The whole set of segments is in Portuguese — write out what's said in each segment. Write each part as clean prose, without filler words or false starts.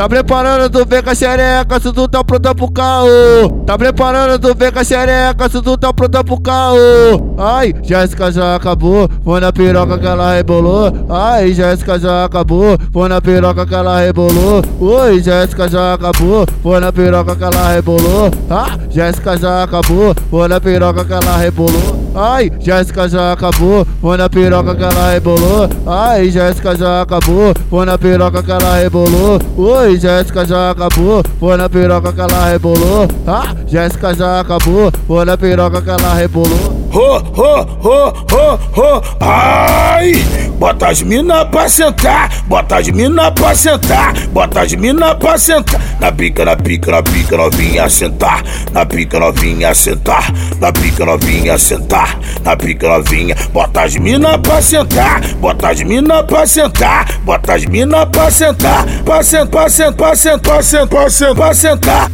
Tá preparando, tu vem com a xereca, se tu tá pronta pro caô. Tá preparando, tu vem com a xereca, se tu tá pronta pro caô. Ai, Jéssica já acabou, foi na piroca que ela rebolou. Ai, Jéssica já acabou, foi na piroca que ela rebolou. Oi, Jéssica já acabou, foi na piroca que ela rebolou. Ah, Jéssica já acabou, foi na piroca que ela rebolou. Ai, Jéssica já acabou, foi na piroca que ela rebolou. Ai, Jéssica já acabou, foi na piroca que ela rebolou. Oi, Jéssica já acabou, foi na piroca que ela rebolou. Ah, Jéssica já acabou, foi na piroca que ela rebolou. Ho, ho, ho, ho, ho. Ai, bota as mina pra sentar, bota as mina pra sentar, bota as mina pra sentar. Na pica, na pica, na pica, novinha sentar. Na pica, novinha sentar. Na pica, novinha sentar. Na pica, novinha. Bota as mina pra sentar, bota as mina pra sentar, bota as mina pra sentar. Pra sentar, pra sentar, pra sentar, pra sentar, pra sentar, pra sentar.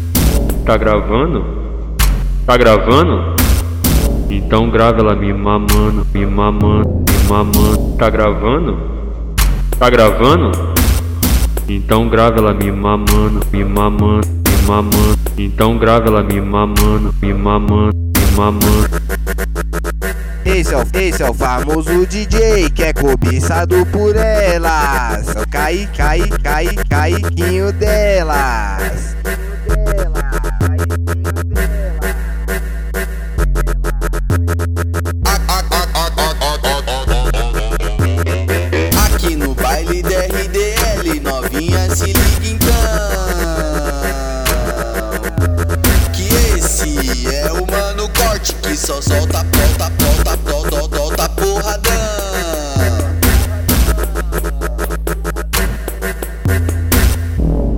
Tá gravando? Tá gravando? Então grava ela me mamando, me mamando, me mamando. Tá gravando? Tá gravando? Então grava ela me mamando, me mamando, me mamando. Então grava ela me mamando, me mamando, me mamando. Esse é o famoso DJ que é cobiçado por elas. O Kaiiquinho delas. Só solta, ponta, ponta, ponta, ponta, porradão.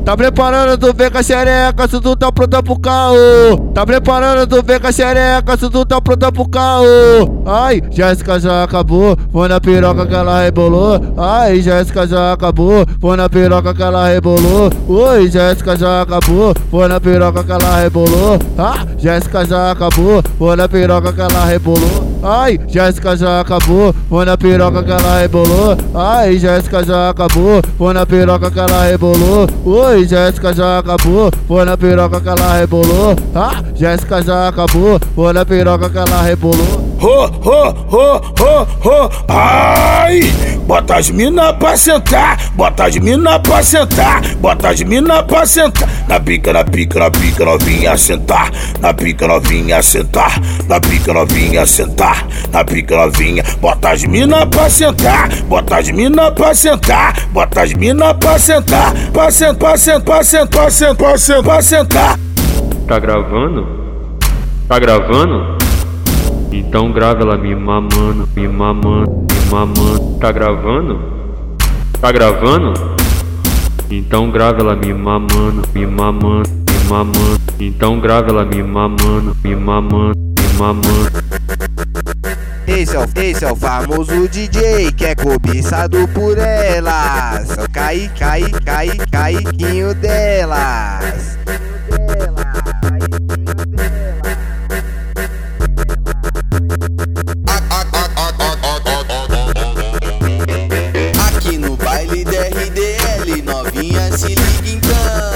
Tá preparando, tu vem com a xereca, se tu tá pronta pro caô. Tá preparando, tu vem com a xereca, se tu tá pronta pro caô. Ai, Jéssica já acabou, foi na piroca que ela rebolou. Ai, Jéssica já acabou, foi na piroca que ela rebolou. Oi, Jéssica já acabou, foi na piroca que ela rebolou. Ah, Jéssica já acabou, foi na piroca que ela rebolou. Ai, Jéssica já acabou, foi na piroca que ela rebolou. Ai, Jéssica já acabou, foi na piroca que ela rebolou. Oi, Jéssica já acabou, foi na piroca que ela rebolou. Ah, Jéssica já acabou, foi na piroca que ela rebolou. Ho, ho, ho, ho, ho. Ai, bota as mina pra sentar, bota as mina pra sentar, bota as mina pra sentar. Na pica, na pica, na pica, novinha sentar. Na pica, novinha sentar. Na pica, novinha sentar. Na pica, novinha. Bota as mina pra sentar, bota as mina pra sentar, bota as mina pra sentar. Pra sentar, pra sentar, pra sentar, pra sentar, pra sentar, pra sentar. Tá gravando? Tá gravando? Então grava ela me mamando, me mamando, me mamando. Tá gravando? Tá gravando? Então grava ela me mamando, me mamando, me mamando. Então grava ela me mamando, me mamando, me mamando. Esse é o famoso DJ que é cobiçado por elas. O Kaiiquinho delas. Aqui no baile da RDL, novinha se liga então.